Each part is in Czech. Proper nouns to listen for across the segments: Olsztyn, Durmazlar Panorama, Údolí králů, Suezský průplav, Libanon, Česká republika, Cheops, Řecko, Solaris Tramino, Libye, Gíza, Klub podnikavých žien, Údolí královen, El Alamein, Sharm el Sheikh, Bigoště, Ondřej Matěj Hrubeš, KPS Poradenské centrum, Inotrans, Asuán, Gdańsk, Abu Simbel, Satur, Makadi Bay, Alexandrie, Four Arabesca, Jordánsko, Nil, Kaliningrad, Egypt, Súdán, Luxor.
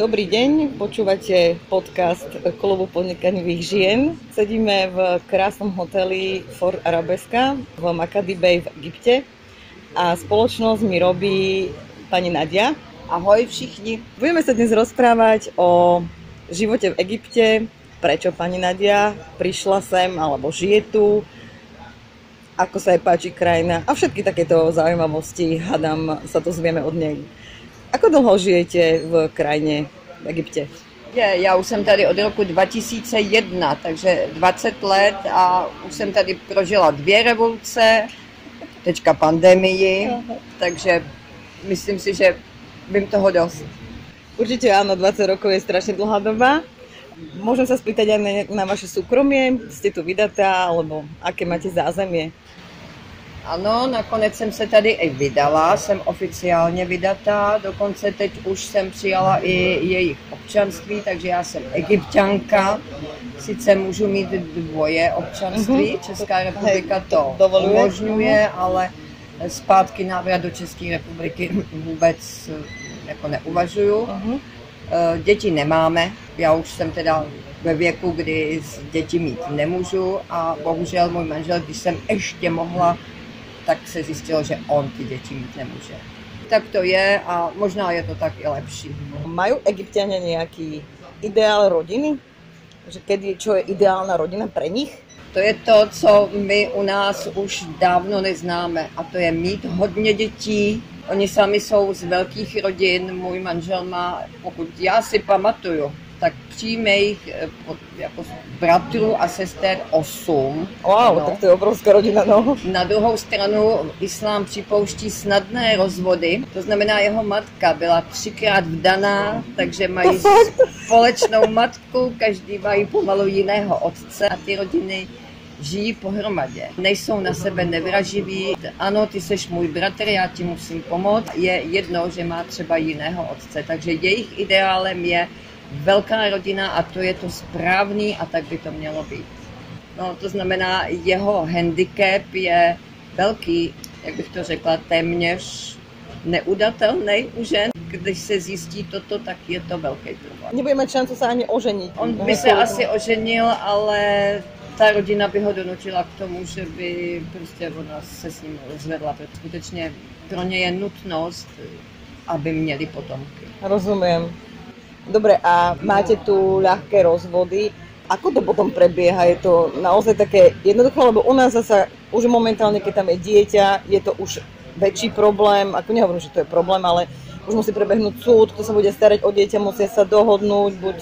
Dobrý deň, počúvate podcast Klubu podnikavých žien. Sedíme v krásnom hoteli Four Arabesca v Makadi Bay v Egypte a spoločnosť mi robí pani Nadia. Ahoj všichni. Budeme sa dnes rozprávať o živote v Egypte, prečo pani Nadia prišla sem alebo žije tu, ako sa jej páči krajina a všetky takéto zaujímavosti, hádam, sa to zvieme od nej. Ako dlho žijete v krajině v Egyptě? Já už jsem tady od roku 2001, takže 20 let a už jsem tady prožila 2 revoluce, teďka pandemii, takže myslím si, že vím toho dost. Určitě ano, 20 rokov je strašně dlhá doba. Môžem sa spýtať aj na vaše súkromie, ste tu vydatá, alebo aké máte zázemie? Ano, nakonec jsem se tady i vydala, jsem oficiálně vydatá, dokonce teď už jsem přijala i jejich občanství, takže já jsem Egypťanka, sice můžu mít 2 občanství, Česká republika to umožňuje, ale zpátky návrat do České republiky vůbec jako neuvažuju. Děti nemáme, já už jsem teda ve věku, kdy děti mít nemůžu a bohužel můj manžel, když jsem ještě mohla, tak se zjistilo, že on ty děti mít nemůže. Tak to je a možná je to tak i lepší. Mají Egypťané nějaký ideál rodiny? Že kedy, čo je ideálna rodina pro nich? To je to, co my u nás už dávno neznáme a to je mít hodně dětí. Oni sami jsou z velkých rodin, můj manžel má, pokud já si pamatuju, tak přímých jako bratrů a sester 8. Wow, no. Tak to je obrovská rodina, no. Na druhou stranu islám připouští snadné rozvody, to znamená jeho matka byla 3krát vdaná, takže mají společnou matku, každý mají pomalu jiného otce a ty rodiny žijí pohromadě. Nejsou na sebe nevraživí. Ano, ty seš můj bratr, já ti musím pomoct. Je jedno, že má třeba jiného otce, takže jejich ideálem je velká rodina a to je to správný a tak by to mělo být. No, to znamená, jeho handicap je velký, jak bych to řekla, téměř neudatelný u žen. Když se zjistí toto, tak je to velký problém. Nebudeme šancu se ani oženit. On by se asi oženil, ale ta rodina by ho donutila k tomu, že by prostě ona se s ním rozvedla. Skutečně pro ně je nutnost, aby měli potomky. Rozumím. Dobre, a máte tu ľahké rozvody. Ako to potom prebieha? Je to naozaj také jednoduché, lebo u nás zasa už momentálne, keď tam je dieťa, je to už väčší problém. Ako nehovorím, že to je problém, ale už musí prebehnúť súd, kto sa bude starať o dieťa, musia sa dohodnúť, buď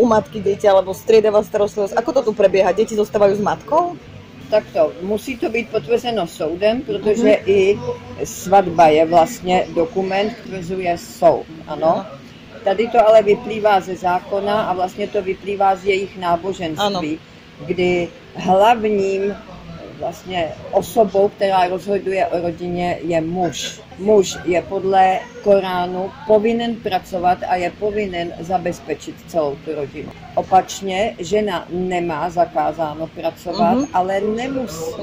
u matky dieťa, alebo striedavá starostlivosť. Ako to tu prebieha? Deti zostávajú s matkou? Takto, musí to být potvrzeno soudem, protože i svatba je vlastně dokument, potvrzuje soud, ano. Tady to ale vyplývá ze zákona a vlastně to vyplývá z jejich náboženství, ano. Kdy hlavním vlastně osobou, která rozhoduje o rodině, je muž. Muž je podle Koránu povinen pracovat a je povinen zabezpečit celou tu rodinu. Opačně, žena nemá zakázáno pracovat, ale nemusí.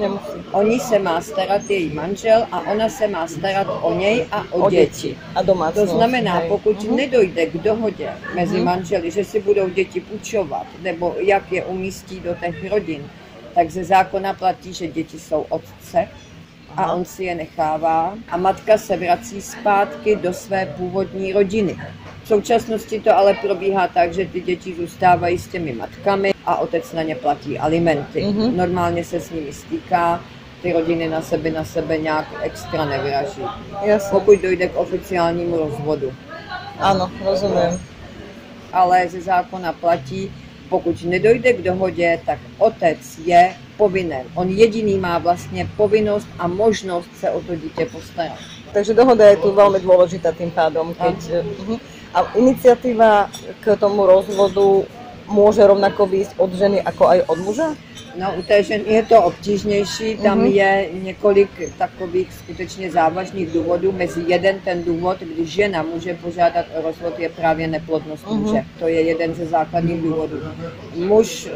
O ní se má starat její manžel a ona se má starat o něj a o děti. A domácnost. To znamená, pokud nedojde k dohodě mezi manželi, že si budou děti půjčovat, nebo jak je umístí do těch rodin, tak ze zákona platí, že děti jsou otce a on si je nechává a matka se vrací zpátky do své původní rodiny. V současnosti to ale probíhá tak, že ty děti zůstávají s těmi matkami a otec na ně platí alimenty. Normálně se s nimi stýká, ty rodiny na sebe nějak extra nevraží. Jasne. Pokud dojde k oficiálnímu rozvodu. Ano, rozumím. Ale ze zákona platí, pokud nedojde k dohodě, tak otec je povinen. On jediný má vlastně povinnost a možnost se o to dítě postarat. Takže dohoda je tu velmi důležitá tím pádem. A iniciativa k tomu rozvodu může rovnako výjít od ženy jako aj od muža? No, u té žen je to obtížnější, tam je několik takových skutečně závažných důvodů. Mezi jeden ten důvod, když žena může požádat o rozvod, je právě neplodnost muže. To je jeden ze základních důvodů. Muž,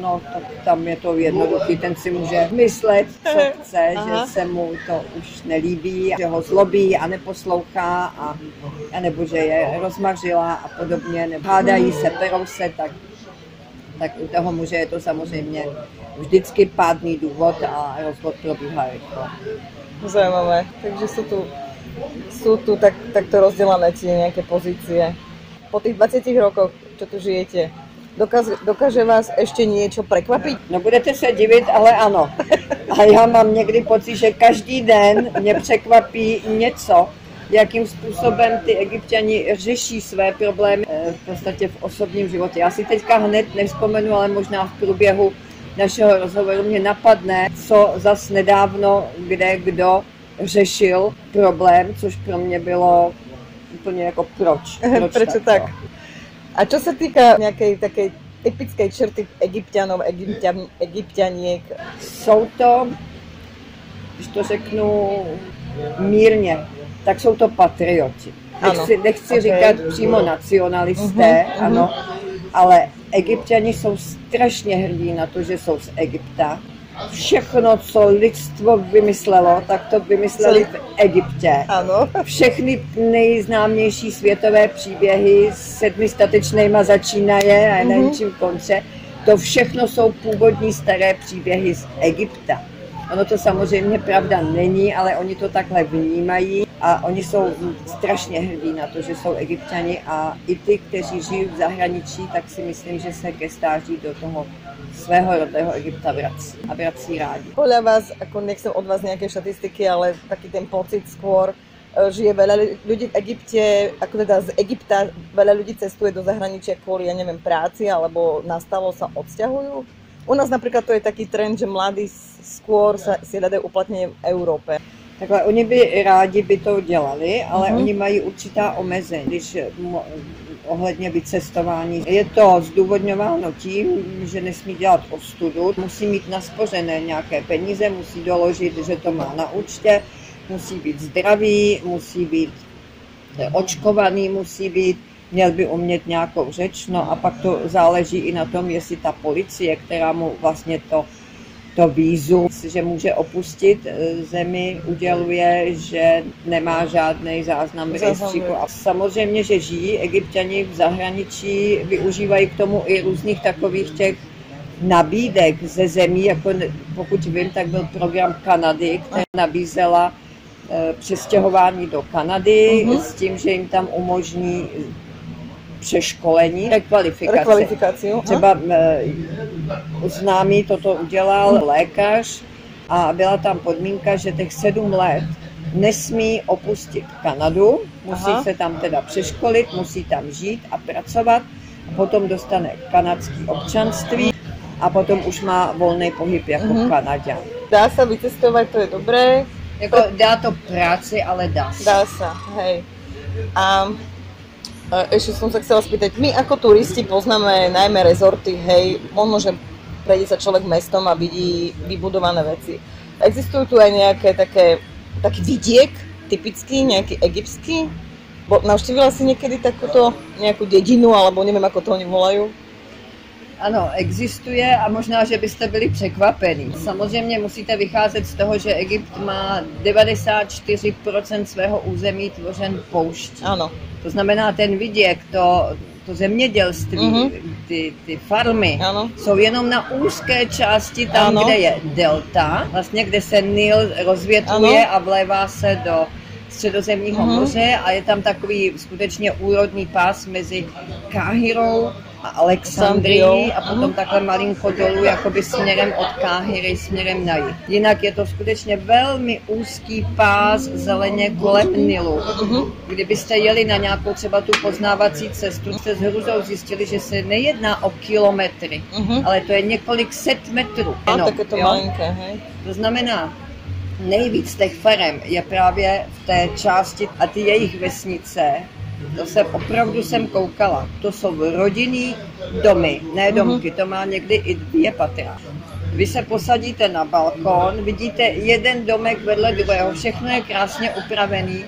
no tak tam je to jednoduchý, ten si může myslet, co chce, že se mu to už nelíbí, že ho zlobí a neposlouchá, a nebo že je rozmařila a podobně, nebo hádají se, perou se, tak u toho muže je to samozřejmě vždycky pádný důvod a rozvod probíhá rychle. Zajímavé, takže sú tu takto rozdelené tie nejaké pozície. Po tých 20 rokoch, čo tu žijete, dokáže vás ešte niečo prekvapiť? No budete se divit, ale ano. A já mám někdy pocit, že každý den mě překvapí něco, jakým způsobem ty Egypťani řeší své problémy v podstatě v osobním životě. Já si teďka hned nevzpomenu, ale možná v průběhu našeho rozhovoru mě napadne, co zas nedávno kde kdo řešil problém, což pro mě bylo úplně jako proč. Proč tak? A čo sa týka nejakej takej typickej črty Egypťanov, Egypťaniek? Jsou to, když to řeknu mírně, tak jsou to patrioti. Nechci říkat přímo nacionalisté, ano, ale Egypťani jsou strašně hrdí na to, že jsou z Egypta. Všechno, co lidstvo vymyslelo, tak to vymysleli v Egyptě. Ano. Všechny nejznámější světové příběhy s 7 statečnýma začínají a nevím čím konce. To všechno jsou původní staré příběhy z Egypta. Ono to samozřejmě pravda není, ale oni to takhle vnímají a oni jsou strašně hrdí na to, že jsou Egypťani, a i ty, kteří žijí v zahraničí, tak si myslím, že se ke stáří do toho svého rodného Egypta vrací a vrací rádi. Podľa vás, ako nechcem od vás nejaké štatistiky, ale taký ten pocit skôr, žije veľa ľudí v Egypte, ako teda z Egypta veľa ľudí cestuje do zahraničia kvôli, ja neviem, práci, alebo nastalo sa odsťahujú? U nás napríklad to je taký trend, že mladí skôr si hľadajú uplatnenie v Európe. Takhle, oni by rádi by to dělali, ale oni mají určitá omezení, když ohledně vycestování. Je to zdůvodňováno tím, že nesmí dělat ostudu, musí mít naspořené nějaké peníze, musí doložit, že to má na účtě, musí být zdravý, musí být očkovaný, musí být, měl by umět nějakou řeč, no a pak to záleží i na tom, jestli ta policie, která mu vlastně to vízum, že může opustit zemi, uděluje, že nemá žádný záznam v rejstříku. A samozřejmě, že žijí Egypťani v zahraničí, využívají k tomu i různých takových těch nabídek ze zemí, jako pokud vím, tak byl program Kanady, která nabízela přestěhování do Kanady s tím, že jim tam umožní přeškolení, rekvalifikaci. Třeba známý toto udělal lékař a byla tam podmínka, že těch 7 let nesmí opustit Kanadu, musí se tam teda přeškolit, musí tam žít a pracovat, a potom dostane kanadské občanství a potom už má volný pohyb jako Kanaďan. Dá se vycestovat, to je dobré. Jako dá to práci, ale dá sa. Dá sa, hej. A ešte som sa chcela spýtať, my ako turisti poznáme najmä rezorty, hej, možno, že prejde sa človek mestom a vidí vybudované veci. Existujú tu aj nejaké taký vidiek, typický, nejaký egyptský? Navštívila si niekedy takúto nejakú dedinu, alebo neviem, ako to oni volajú? Ano, existuje a možná, že byste byli překvapení. Samozřejmě musíte vycházet z toho, že Egypt má 94% svého území tvořen pouští. Ano. To znamená, ten vidiek, to zemědělství, ty farmy, jsou jenom na úzké části tam, kde je delta, vlastně kde se Nil rozvětvuje a vlévá se do Středozemního moře, a je tam takový skutečně úrodný pás mezi Káhirou a Alexandrií a potom takhle malinko dolů, jakoby směrem od Káhiry, směrem na jih. Jinak je to skutečně velmi úzký pás zeleně kolem Nilu. Kdybyste jeli na nějakou třeba tu poznávací cestu, jste s hrůzou zjistili, že se nejedná o kilometry, ale to je několik set metrů. A tak je to malinké, hej. To znamená, nejvíc těch farem je právě v té části a ty jejich vesnice, to jsem opravdu koukala, to jsou rodinný domy, ne domky, to má někdy i 2 patra. Vy se posadíte na balkón, vidíte jeden domek vedle druhého, všechno je krásně upravený,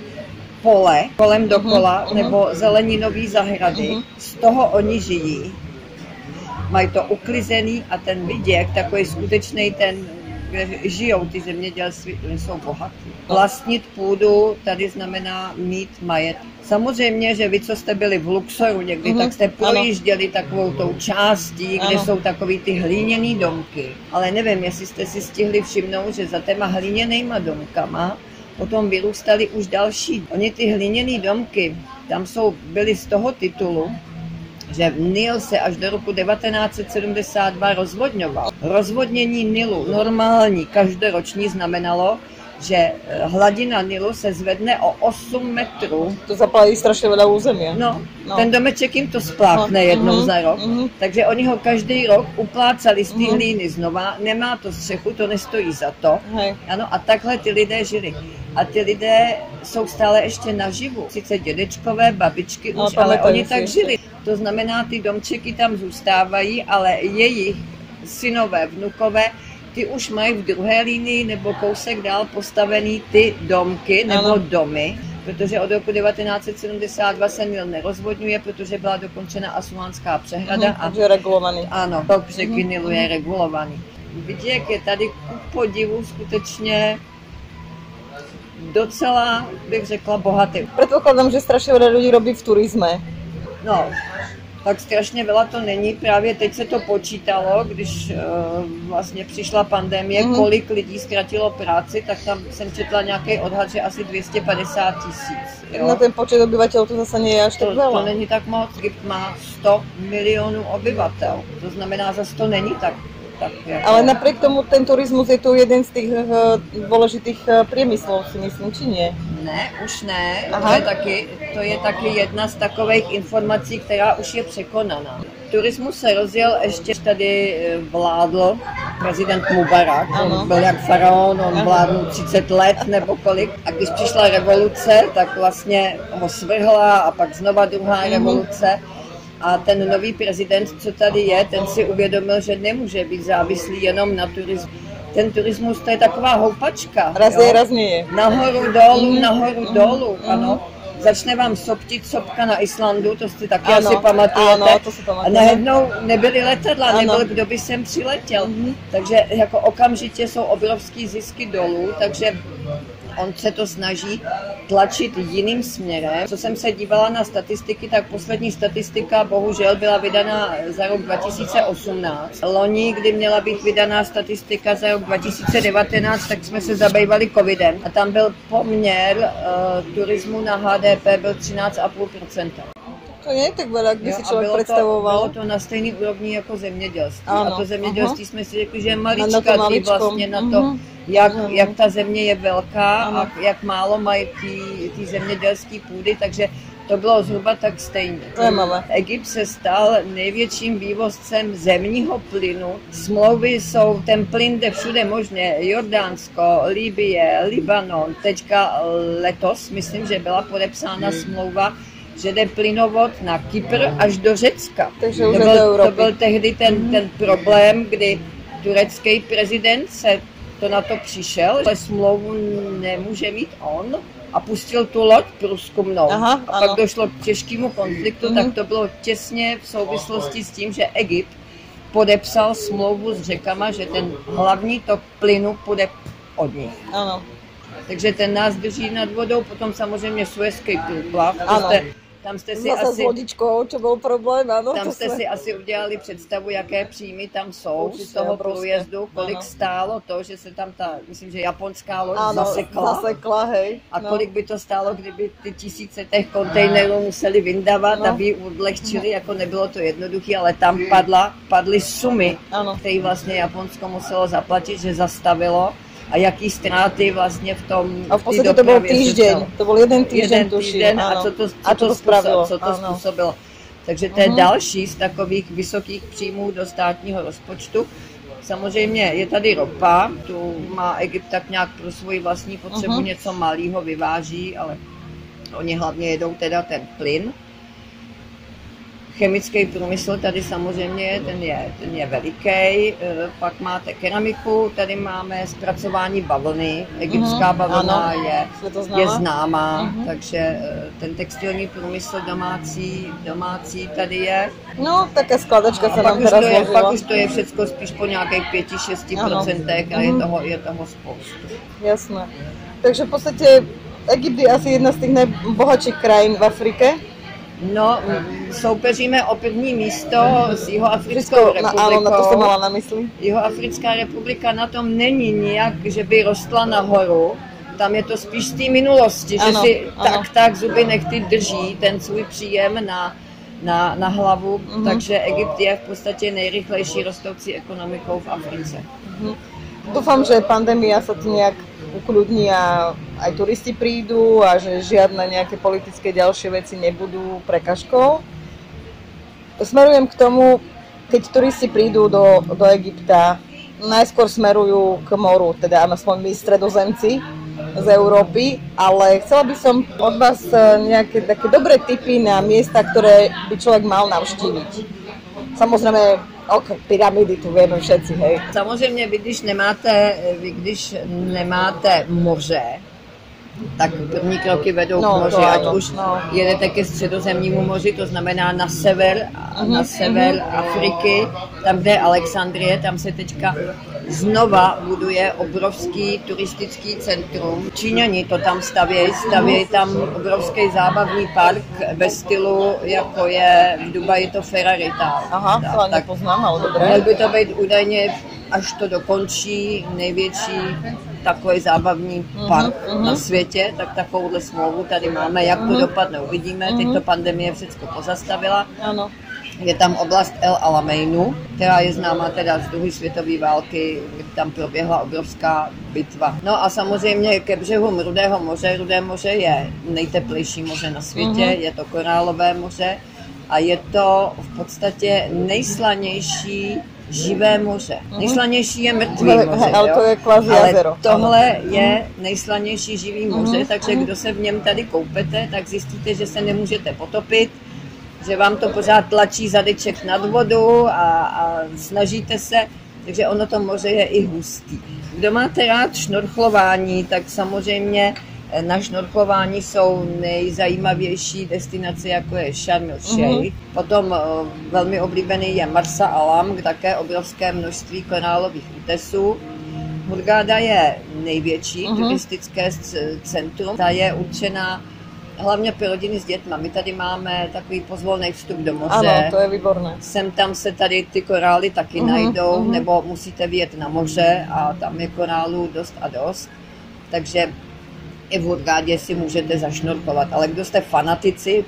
pole kolem dokola nebo zeleninový zahrady, z toho oni žijí. Mají to uklizený a ten viděk, takový skutečný ten, kde žijou ty zemědělství, jsou bohatí. Vlastnit půdu tady znamená mít majetek. Samozřejmě, že vy, co jste byli v Luxoru někdy, tak jste projížděli takovou tou částí, kde jsou takový ty hliněný domky. Ale nevím, jestli jste si stihli všimnout, že za těma hliněnýma domkama potom vyrůstaly už další. Oni ty hliněný domky, tam jsou, byly z toho titulu, že Nil se až do roku 1972 rozvodňoval. Rozvodnění Nilu normální, každoroční znamenalo, že hladina Nilu se zvedne o 8 metrů. To zapálí strašně veľa území. No, ten domeček jim to spláchne jednou za rok, takže oni ho každý rok uplácali z té hlíny znova, nemá to střechu, to nestojí za to. Ano, a takhle ty lidé žili. A ty lidé jsou stále ještě naživu. Sice dědečkové, babičky už, ale oni tak žili. To znamená, ty domčeky tam zůstávají, ale jejich synové, vnukové, ty už mají v druhé línii nebo kousek dál postavený ty domky nebo domy, protože od roku 1972 se Nil nerozvodňuje, protože byla dokončena Asuánská přehrada a je regulovaný. Ano, tok řeky Nilu je regulovaný. Viděk je tady ku podivu skutečně docela, bych řekla, bohatý. Předpokládám, že strašně veľa ľudí robí v turizme. No, tak strašně veľa to není. Právě teď se to počítalo, když vlastně přišla pandemie, kolik lidí ztratilo práci, tak tam jsem četla nějaký odhad, že asi 250 000. Na ten počet obyvateľov to zase nie je až tak veľa. To není tak moc. Egypt má 100 milionů obyvatel, to znamená, zase to není tak. Ale napriek tomu ten turizmus je tu jeden z tých dôležitých priemyslov, si myslím, či nie? Ne, už ne. To je taky jedna z takových informací, která už je překonaná. Turismus se rozjel ještě tady vládl prezident Mubarak, on byl jak faraon, on vládl 30 let nebo kolik. A když přišla revoluce, tak vlastně ho svrhla a pak znova druhá revoluce. A ten nový prezident, co tady je, ten si uvědomil, že nemůže být závislý jenom na turismu. Ten turismus, to je taková houpačka. Raz je. Nahoru, dolů, ano. Začne vám soptit sopka na Islandu, to si taky asi pamatujete. Ano, to si pamatuju. A najednou nebyly letadla, nebyl kdo by sem přiletěl. Takže jako okamžitě jsou obrovský zisky dolů, takže on se to snaží tlačit jiným směrem. Co jsem se dívala na statistiky, tak poslední statistika bohužel byla vydaná za rok 2018. Loni, kdy měla být vydaná statistika za rok 2019, tak jsme se zabývali covidem. A tam byl poměr turismu na HDP byl 13,5%. To nie je tak veľa, jak by si človek predstavoval. Bylo to na stejný úrovni jako zemědělství. A to zemědělství jsme si řekli, že je maličkatý vlastně na to, jak ta země je velká a jak málo mají ty zemědělské půdy, takže to bylo zhruba tak stejně. Egypt se stal největším vývozcem zemního plynu. Smlouvy jsou, ten plyn jde všude možně. Jordánsko, Libye, Libanon. Teďka letos, myslím, že byla podepsána smlouva, že jde plynovod na Kypr až do Řecka. Takže to byl tehdy ten problém, kdy turecký prezident se to na to přišel, že smlouvu nemůže mít on a pustil tu loď průzkumnou. A pak došlo k těžkému konfliktu, tak to bylo těsně v souvislosti s tím, že Egypt podepsal smlouvu s Řekama, že ten hlavní tok plynu půjde od nich. Takže ten nás drží nad vodou, potom samozřejmě Suezský průplav. Tam jste si asi s lodičkou, to byl problém, ano. Tam jste si asi udělali představu, jaké příjmy tam jsou určitě, z toho průjezdu, kolik stálo to, že se tam ta, myslím, že japonská loď zasekla, hej. A kolik by to stálo, kdyby ty tisíce těch kontejnerů museli vyndavat, aby ji odlehčili, jako nebylo to jednoduché, ale tam padly sumy, které vlastně Japonsko muselo zaplatit, že zastavilo. A jaký ztráty vlastně v tom a v podstatě to byl týden, to byl jeden týden, a co to způsobilo. Takže to je další z takových vysokých příjmů do státního rozpočtu. Samozřejmě je tady ropa, tu má Egypt tak nějak pro svoji vlastní potřebu, něco malého vyváží, ale oni hlavně jedou teda ten plyn. Chemický průmysl tady samozřejmě, ten je veliký, pak máte keramiku, tady máme zpracování bavlny, egyptská bavlna je známá, takže ten textilní průmysl domácí tady je. No, také skladačka se nám teda zložila. Pak už to je všecko spíš po nějakých 5-6% a je toho spoustu. Jasné. Takže v podstatě Egypt je asi jedna z těch nejbohatších krajin v Africe. No, soupeříme o první místo s Jihoafrickou republikou. Ano, na to jsem měla na mysli. Jihoafrická republika na tom není nijak, že by rostla nahoru. Tam je to spíš z té minulosti, ano, že si tak zuby nechty drží ten svůj příjem na hlavu. Takže Egypt je v podstatě nejrychlejší rostoucí ekonomikou v Africe. Doufám, že pandemie se to nějak ukludní a aj turisti prídu a že žiadne nejaké politické ďalšie veci nebudú prekažkou. Smerujem k tomu, keď turisti prídu do Egypta, najskôr smerujú k moru, teda aspoň my stredozemci z Európy, ale chcela by som od vás nejaké také dobré tipy na miesta, ktoré by človek mal navštíviť. Samozřejmě, pyramidy tu vieme všetci, hej. Samozřejmě, vy když nemáte moře, tak první kroky vedou k moři, ať už jedete ke středozemnímu moři, to znamená na sever Afriky, tam, kde je Alexandrie, tam se teďka znova buduje obrovský turistický centrum. Číňani to tam stavějí tam obrovský zábavní park ve stylu, jako je v Dubaji to Ferrari. Aha, to nepoznám, ale dobré. Měl by to být údajně, až to dokončí, největší takový zábavní park na světě, tak takovouhle smlouvu tady máme, jak to dopadne, uvidíme, teď to pandemie všechno pozastavila. Ano. Je tam oblast El Alameinu, která je známá teda z druhé světové války, tam proběhla obrovská bitva. No a samozřejmě ke břehům Rudého moře. Rudé moře je nejteplejší moře na světě, je to korálové moře a je to v podstatě nejslanější živé moře. Nejslanější je mrtvé moře, ale to je kvázi jezero. Tohle je nejslanější živý moře, takže kdo se v něm tady koupete, tak zjistíte, že se nemůžete potopit, že vám to pořád tlačí zadeček nad vodu a snažíte se, takže ono to moře je i hustý. Kdo máte rád šnorchlování, tak samozřejmě na šnorchlování jsou nejzajímavější destinace, jako je Sharm el Sheikh. Potom velmi oblíbený je Marsa Alam, také obrovské množství korálových útesů. Hurghada je největší turistické centrum, ta je určená hlavně pro rodiny s dětma. My tady máme takový pozvolný vstup do moře. Ano, to je výborné. Sem tam se tady ty korály taky najdou, nebo musíte vyjet na moře a tam je korálů dost a dost. Takže i v Hurghadě si můžete zašnorkovat, ale kdo jste fanatici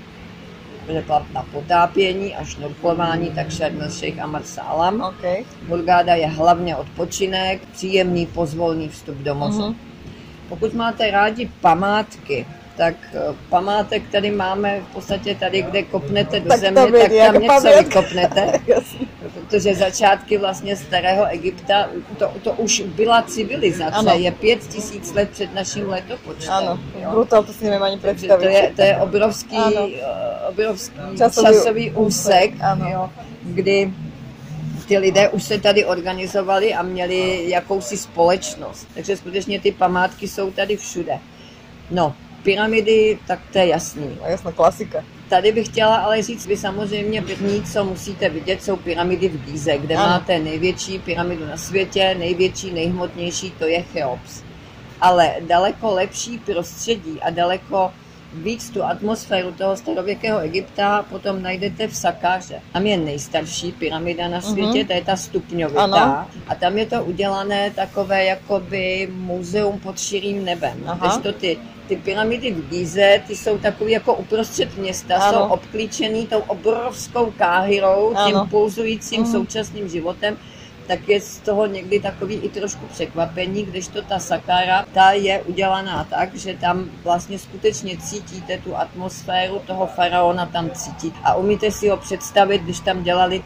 na potápění a šnorklování, tak Sharm el Sheikh a Marsa Alam. Okay. Hurghada je hlavně odpočinek, příjemný pozvolný vstup do moře. Pokud máte rádi památky, tak památek tady máme v podstatě tady, kde kopnete do země, tak tam něco vykopnete, protože začátky vlastně starého Egypta, to už byla civilizace, je 5 000 let před naším letopočtem. Ano, brutál, to si nevím ani představit. To je obrovský časový úsek, kdy ty lidé už se tady organizovali a měli jakousi společnost, takže skutečně ty památky jsou tady všude. No. Pyramidy, tak to je jasný. Jasná klasika. Tady bych chtěla ale říct, vy samozřejmě první, co musíte vidět, jsou pyramidy v Gíze, kde máte největší pyramidu na světě, největší, nejhmotnější, to je Cheops. Ale daleko lepší prostředí a daleko víc tu atmosféru toho starověkého Egypta potom najdete v Sakáře. Tam je nejstarší pyramida na světě, to je ta stupňovitá. Ano. A tam je to udělané takové jakoby muzeum pod širým nebem. Takže ty pyramidy v Gíze, ty jsou takový jako uprostřed města, jsou obklíčený tou obrovskou Káhirou, tím pulzujícím současným životem, tak je z toho někdy takový i trošku překvapení, kdežto ta Sakaara, ta je udělaná tak, že tam vlastně skutečně cítíte tu atmosféru toho faraona tam cítit. A umíte si ho představit, když tam dělali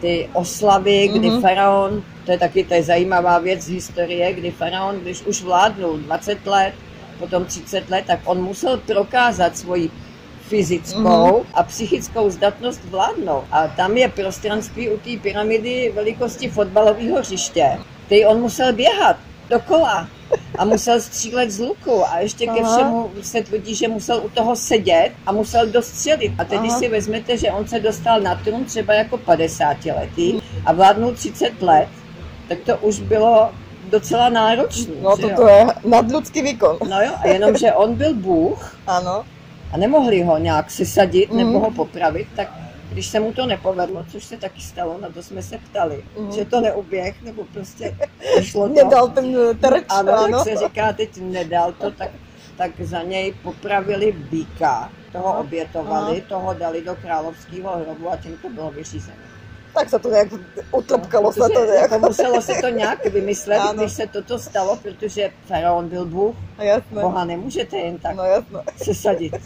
ty oslavy, kdy faraon, to je zajímavá věc z historie, kdy faraon, když už vládnul 20 let, potom 30 let, tak on musel prokázat svoji fyzickou a psychickou zdatnost vládnout. A tam je prostranství u té pyramidy velikosti fotbalového hřiště. Teď on musel běhat dokola a musel střílet z luku a ještě ke všemu se tvrdí, že musel u toho sedět a musel dostřelit. A tedy si vezmete, že on se dostal na trůn třeba jako 50-letý a vládnul 30 let, tak to už bylo docela náročný. No toto je nadľudský výkon. No jo, a jenomže on byl bůh a nemohli ho nějak sesadit nebo ho popravit, tak když se mu to nepovedlo, což se taky stalo, na to jsme se ptali, že to neuběh, nebo prostě šlo to. Nedal ten terč, ano. Jak se říká, teď nedal to, tak za něj popravili býka, toho obětovali, toho dali do královského hrobu a tím to bylo vyřízeno. Tak se to nějak utrpkalo, se to nějak. Jako muselo se to nějak vymyslet, když se toto stalo, protože faraon byl bůh, boha nemůžete jen tak sesadit.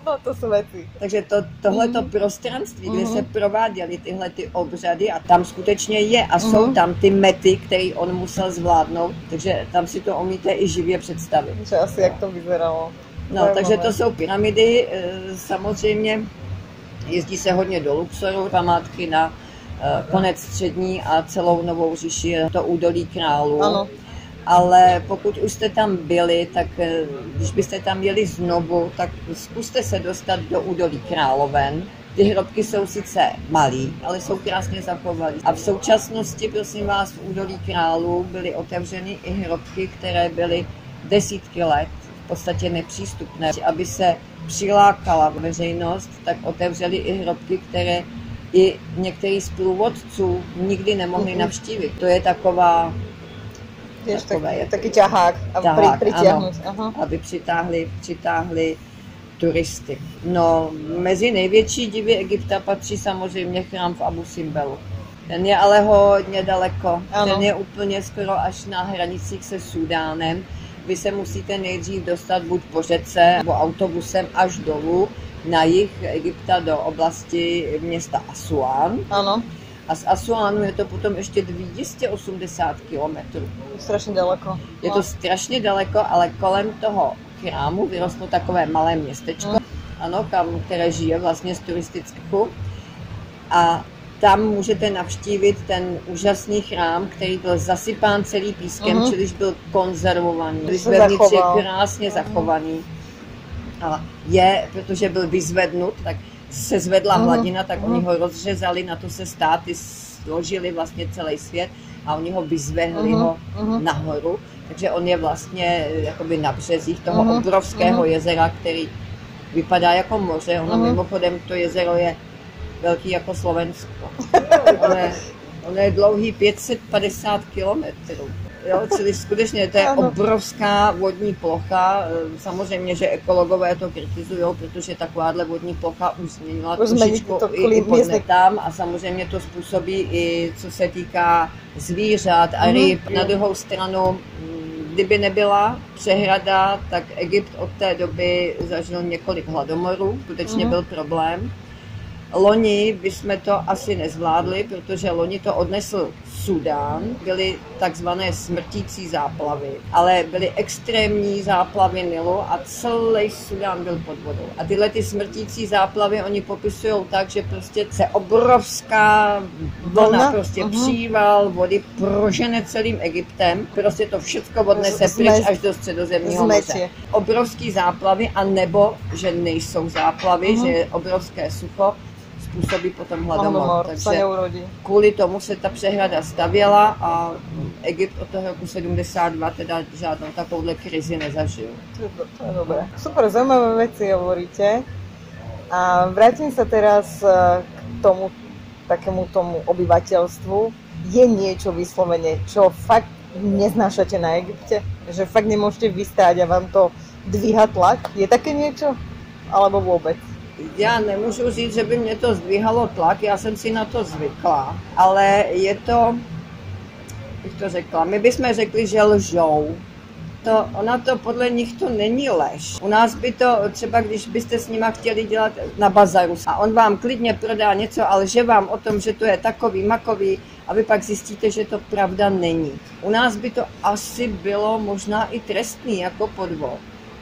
No, to sú veci. Takže tohleto prostranství, kde se prováděly tyhle ty obřady a tam skutečně je a jsou tam ty mety, které on musel zvládnout, takže tam si to umíte i živě představit. Že asi jak to vyzeralo. No, takže to jsou pyramidy, samozřejmě jezdí se hodně do Luxoru, památky na konec střední a celou novou říši je to Údolí králů. Ano. Ale pokud už jste tam byli, tak když byste tam jeli znovu, tak zkuste se dostat do Údolí královen. Ty hrobky jsou sice malý, ale jsou krásně zachovány. A v současnosti, prosím vás, v Údolí králů byly otevřeny i hrobky, které byly desítky let v podstatě nepřístupné. Aby se přilákala veřejnost, tak otevřeli i hrobky, které i některý z průvodců nikdy nemohli navštívit. To je taková... taký ťahák, aby přitáhli turisty. No, mezi největší divy Egypta patří samozřejmě chrám v Abu Simbelu. Ten je ale hodně daleko, ten je úplně skoro až na hranicích se Súdánem. Vy se musíte nejdřív dostat buď po řece, nebo autobusem až dolů na jih Egypta do oblasti města Asuan. Ano. A z Asuánu je to potom ještě 280 kilometrů. Strašně daleko. Je to strašně daleko, ale kolem toho chrámu vyrostlo takové malé městečko, které žije vlastně z turistického. A tam můžete navštívit ten úžasný chrám, který byl zasypán celý pískem, čiliž byl konzervovaný, když vevnitř je krásně zachovaný. A protože byl vyzvednut, tak se zvedla hladina, tak oni ho rozřezali, na to se státy složili vlastně celý svět a oni ho vyzvehli nahoru. Takže on je vlastně jakoby na březích toho obrovského jezera, který vypadá jako moře. Ono mimochodem to jezero je velký jako Slovensko. Ono je dlouhý 550 kilometrů. Jo, čili skutečně to je obrovská vodní plocha, samozřejmě, že ekologové to kritizují, protože takováhle vodní plocha už změnila trošičku i podnetám a samozřejmě to způsobí i co se týká zvířat a ryb. Na druhou stranu, kdyby nebyla přehrada, tak Egypt od té doby zažil několik hladomorů, skutečně byl problém. Loni bychom to asi nezvládli, protože loni to odnesl Súdán. Byly takzvané smrtící záplavy, ale byly extrémní záplavy Nilu a celý Súdán byl pod vodou. A tyhle ty smrtící záplavy oni popisují tak, že prostě se obrovská vlna, prostě příval vody prožene celým Egyptem. Prostě to všechno odnese pryč až do Středozemního moře. Obrovský záplavy, a nebo že nejsou záplavy, že je obrovské sucho, působí potom hladomor, takže kvůli tomu se ta přehrada stavěla a Egypt od toho roku 72 teda žádnou takovouhle krizi nezažil. To je dobré. Super, zaujímavé veci hovoríte. A vrátim sa teraz k tomu, takému tomu obyvateľstvu. Je niečo vyslovene, čo fakt neznášate na Egypte? Že fakt nemôžete vystáť a vám to dvíha tlak? Je také niečo? Alebo vôbec? Já nemůžu říct, že by mě to zdvíhalo tlak, já jsem si na to zvykla, ale je to, jak to řekla, my bychom řekli, že lžou. Ona to podle nich to není lež. U nás by to, třeba když byste s nima chtěli dělat na bazaru a on vám klidně prodá něco, ale že vám o tom, že to je takový makový, a vy pak zjistíte, že to pravda není. U nás by to asi bylo možná i trestný jako podvod.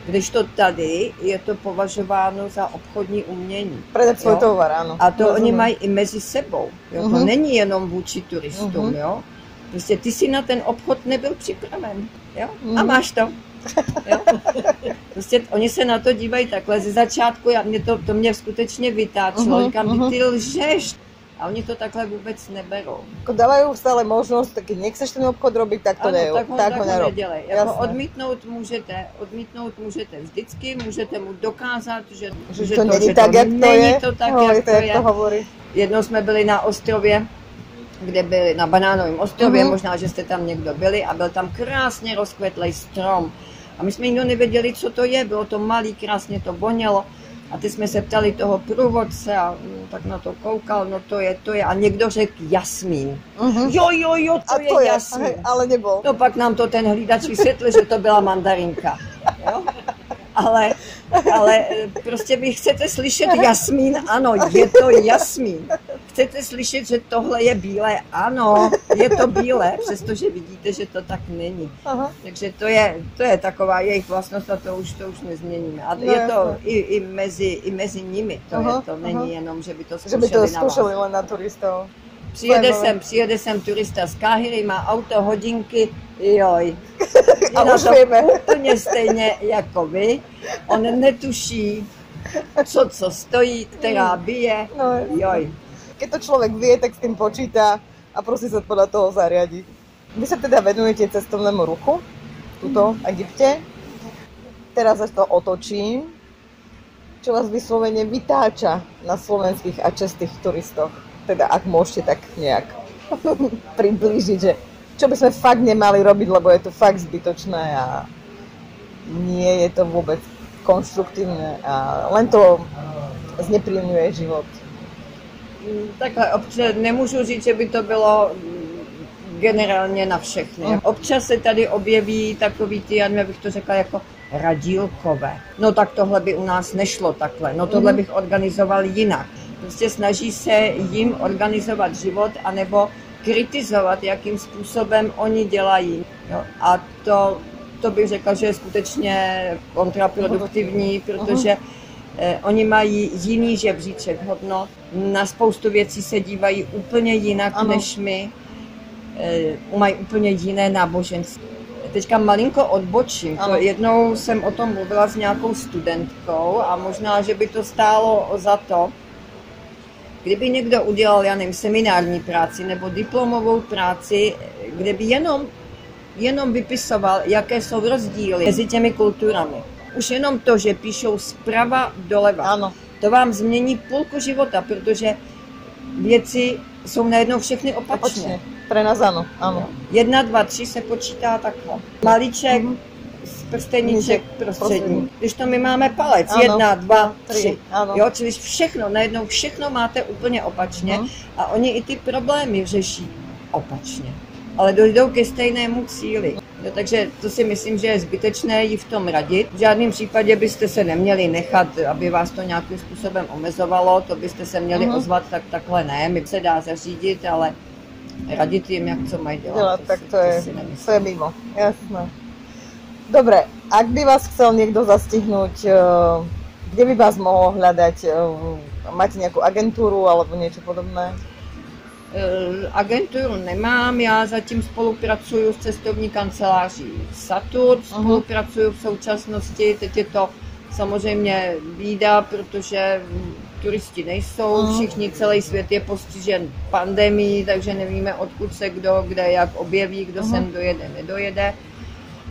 Když to tady je to považováno za obchodní umění. Predat svůj tovar, ano. A to rozumím. Oni mají i mezi sebou. Jo? To není jenom vůči turistům. Jo? Prostě ty si na ten obchod nebyl připraven. Jo? A máš to. Jo? Prostě oni se na to dívají takhle. Ze začátku to mě skutečně vytáčilo. Říkám, ty lžeš. A oni to takhle vůbec neberou. Dávají stále možnost, tak nechceš ten obchod robit, tak to nejo. Tak ho nedělej. Odmítnout můžete vždycky, můžete mu dokázat, že to není tak, jak to je. Jednou jsme byli na ostrově, kde byli na banánovém ostrově, možná, že jste tam někdo byli, a byl tam krásně rozkvetlý strom. A my jsme nikdo nevěděli, co to je, bylo to malý, krásně to vonělo. A teď jsme se ptali toho průvodce a tak na to koukal, no to je. A někdo řekl jasmín. Jo, to je jasmín. Ale nebyl. No pak nám to ten hlídač vysvětlil, že to byla mandarinka. Jo? Ale prostě vy chcete slyšet jasmín? Ano, je to jasmín. Chcete slyšet, že tohle je bílé? Ano, je to bílé, přestože vidíte, že to tak není. Aha. Takže to je taková jejich vlastnost a to už nezměníme. A je to i mezi nimi. To není jenom, že by to zkoušeli na turistov. Přijede sem turista z Káhiry, má auto, hodinky, joj. A už víme. Úplně stejně jako vy. On netuší, co stojí, která bije, joj. Keď to človek vie, tak s tým počíta a prosí sa podľa toho zariadi. Vy sa teda venujete cestovnému ruchu, tuto v Egypte. Teraz sa to otočím. Čo vás vyslovene vytáča na slovenských a českých turistoch? Teda ak môžete, tak nejak priblížiť, že čo by sme fakt nemali robiť, lebo je to fakt zbytočné a nie je to vôbec konštruktívne a len to znepríjemňuje život. Takhle, nemůžu říct, že by to bylo generálně na všechny. Občas se tady objeví takový ty, já bych to řekla jako radílkové. No tak tohle by u nás nešlo takhle, no tohle bych organizoval jinak. Prostě snaží se jim organizovat život anebo kritizovat, jakým způsobem oni dělají. Jo? A to bych řekla, že je skutečně kontraproduktivní, protože oni mají jiný žebříček hodnot, na spoustu věcí se dívají úplně jinak než my, mají úplně jiné náboženství. Teďka malinko odbočím, jednou jsem o tom mluvila s nějakou studentkou a možná, že by to stálo za to, kdyby někdo udělal, já nevím, seminární práci nebo diplomovou práci, kde by jenom vypisoval, jaké jsou rozdíly mezi těmi kulturami. Už jenom to, že píšou zprava doleva, to vám změní půlku života, protože věci jsou najednou všechny opačně. Pre nás ano. 1, 2, 3 se počítá takhle. Malíček, prsteníček, prostřední. Když to my máme palec, 1, 2, 3. Jo, čili najednou všechno máte úplně opačně a oni i ty problémy řeší opačně. Ale dojdou ke stejnému cíli. No, takže to si myslím, že je zbytečné jí v tom radit. V žádném případě byste se neměli nechat, aby vás to nějakým způsobem omezovalo, to byste se měli ozvat, tak takhle ne, mi se dá zařídit, ale radit jim, jak co mají dělat. Tak to je mimo, jasné. Dobre, ak by vás chcel někdo zastihnout, kde by vás mohlo hledat? Máte nějakou agenturu alebo něco podobné? Agenturu nemám, já zatím spolupracuju s cestovní kanceláří Satur, spolupracuju v současnosti, teď je to samozřejmě bída, protože turisti nejsou, všichni, celý svět je postižen pandemií, takže nevíme, odkud se kdo, kde, jak objeví, kdo sem dojede, nedojede.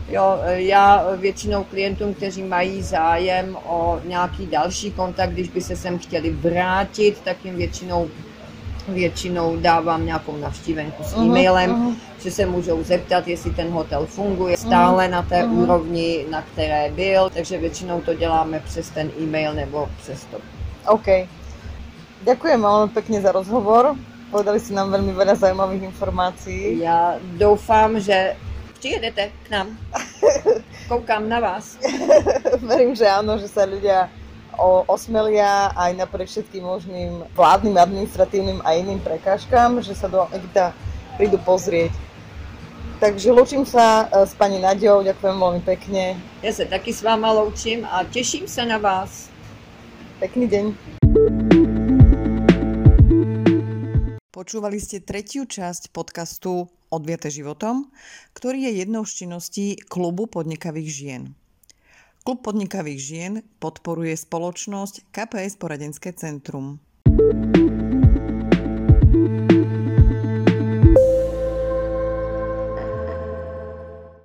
Jo, já většinou klientům, kteří mají zájem o nějaký další kontakt, když by se sem chtěli vrátit, tak jim většinou dávám nějakou navštívenku s e-mailem, že se můžou zeptat, jestli ten hotel funguje stále na té úrovni, na které byl, takže většinou to děláme přes ten e-mail nebo přes to. OK. Ďakujem veľmi pekne za rozhovor. Povedali ste nám veľmi veľa zaujímavých informácií. Ja doufám, že přijedete k nám. Koukám na vás. Verím, že áno, že sa ľudia osmelia aj napriek všetkým možným vládnym, administratívnym a iným prekážkám, že sa do Egypta prídu pozrieť. Takže lúčim sa s pani Nadiou, ďakujem veľmi pekne. Ja sa taky s váma lúčim a teším sa na vás. Pekný deň. Počúvali ste tretiu časť podcastu Odviate životom, ktorý je jednou z činností Klubu podnikavých žien. Klub podnikavých žien podporuje spoločnosť KPS Poradenské centrum.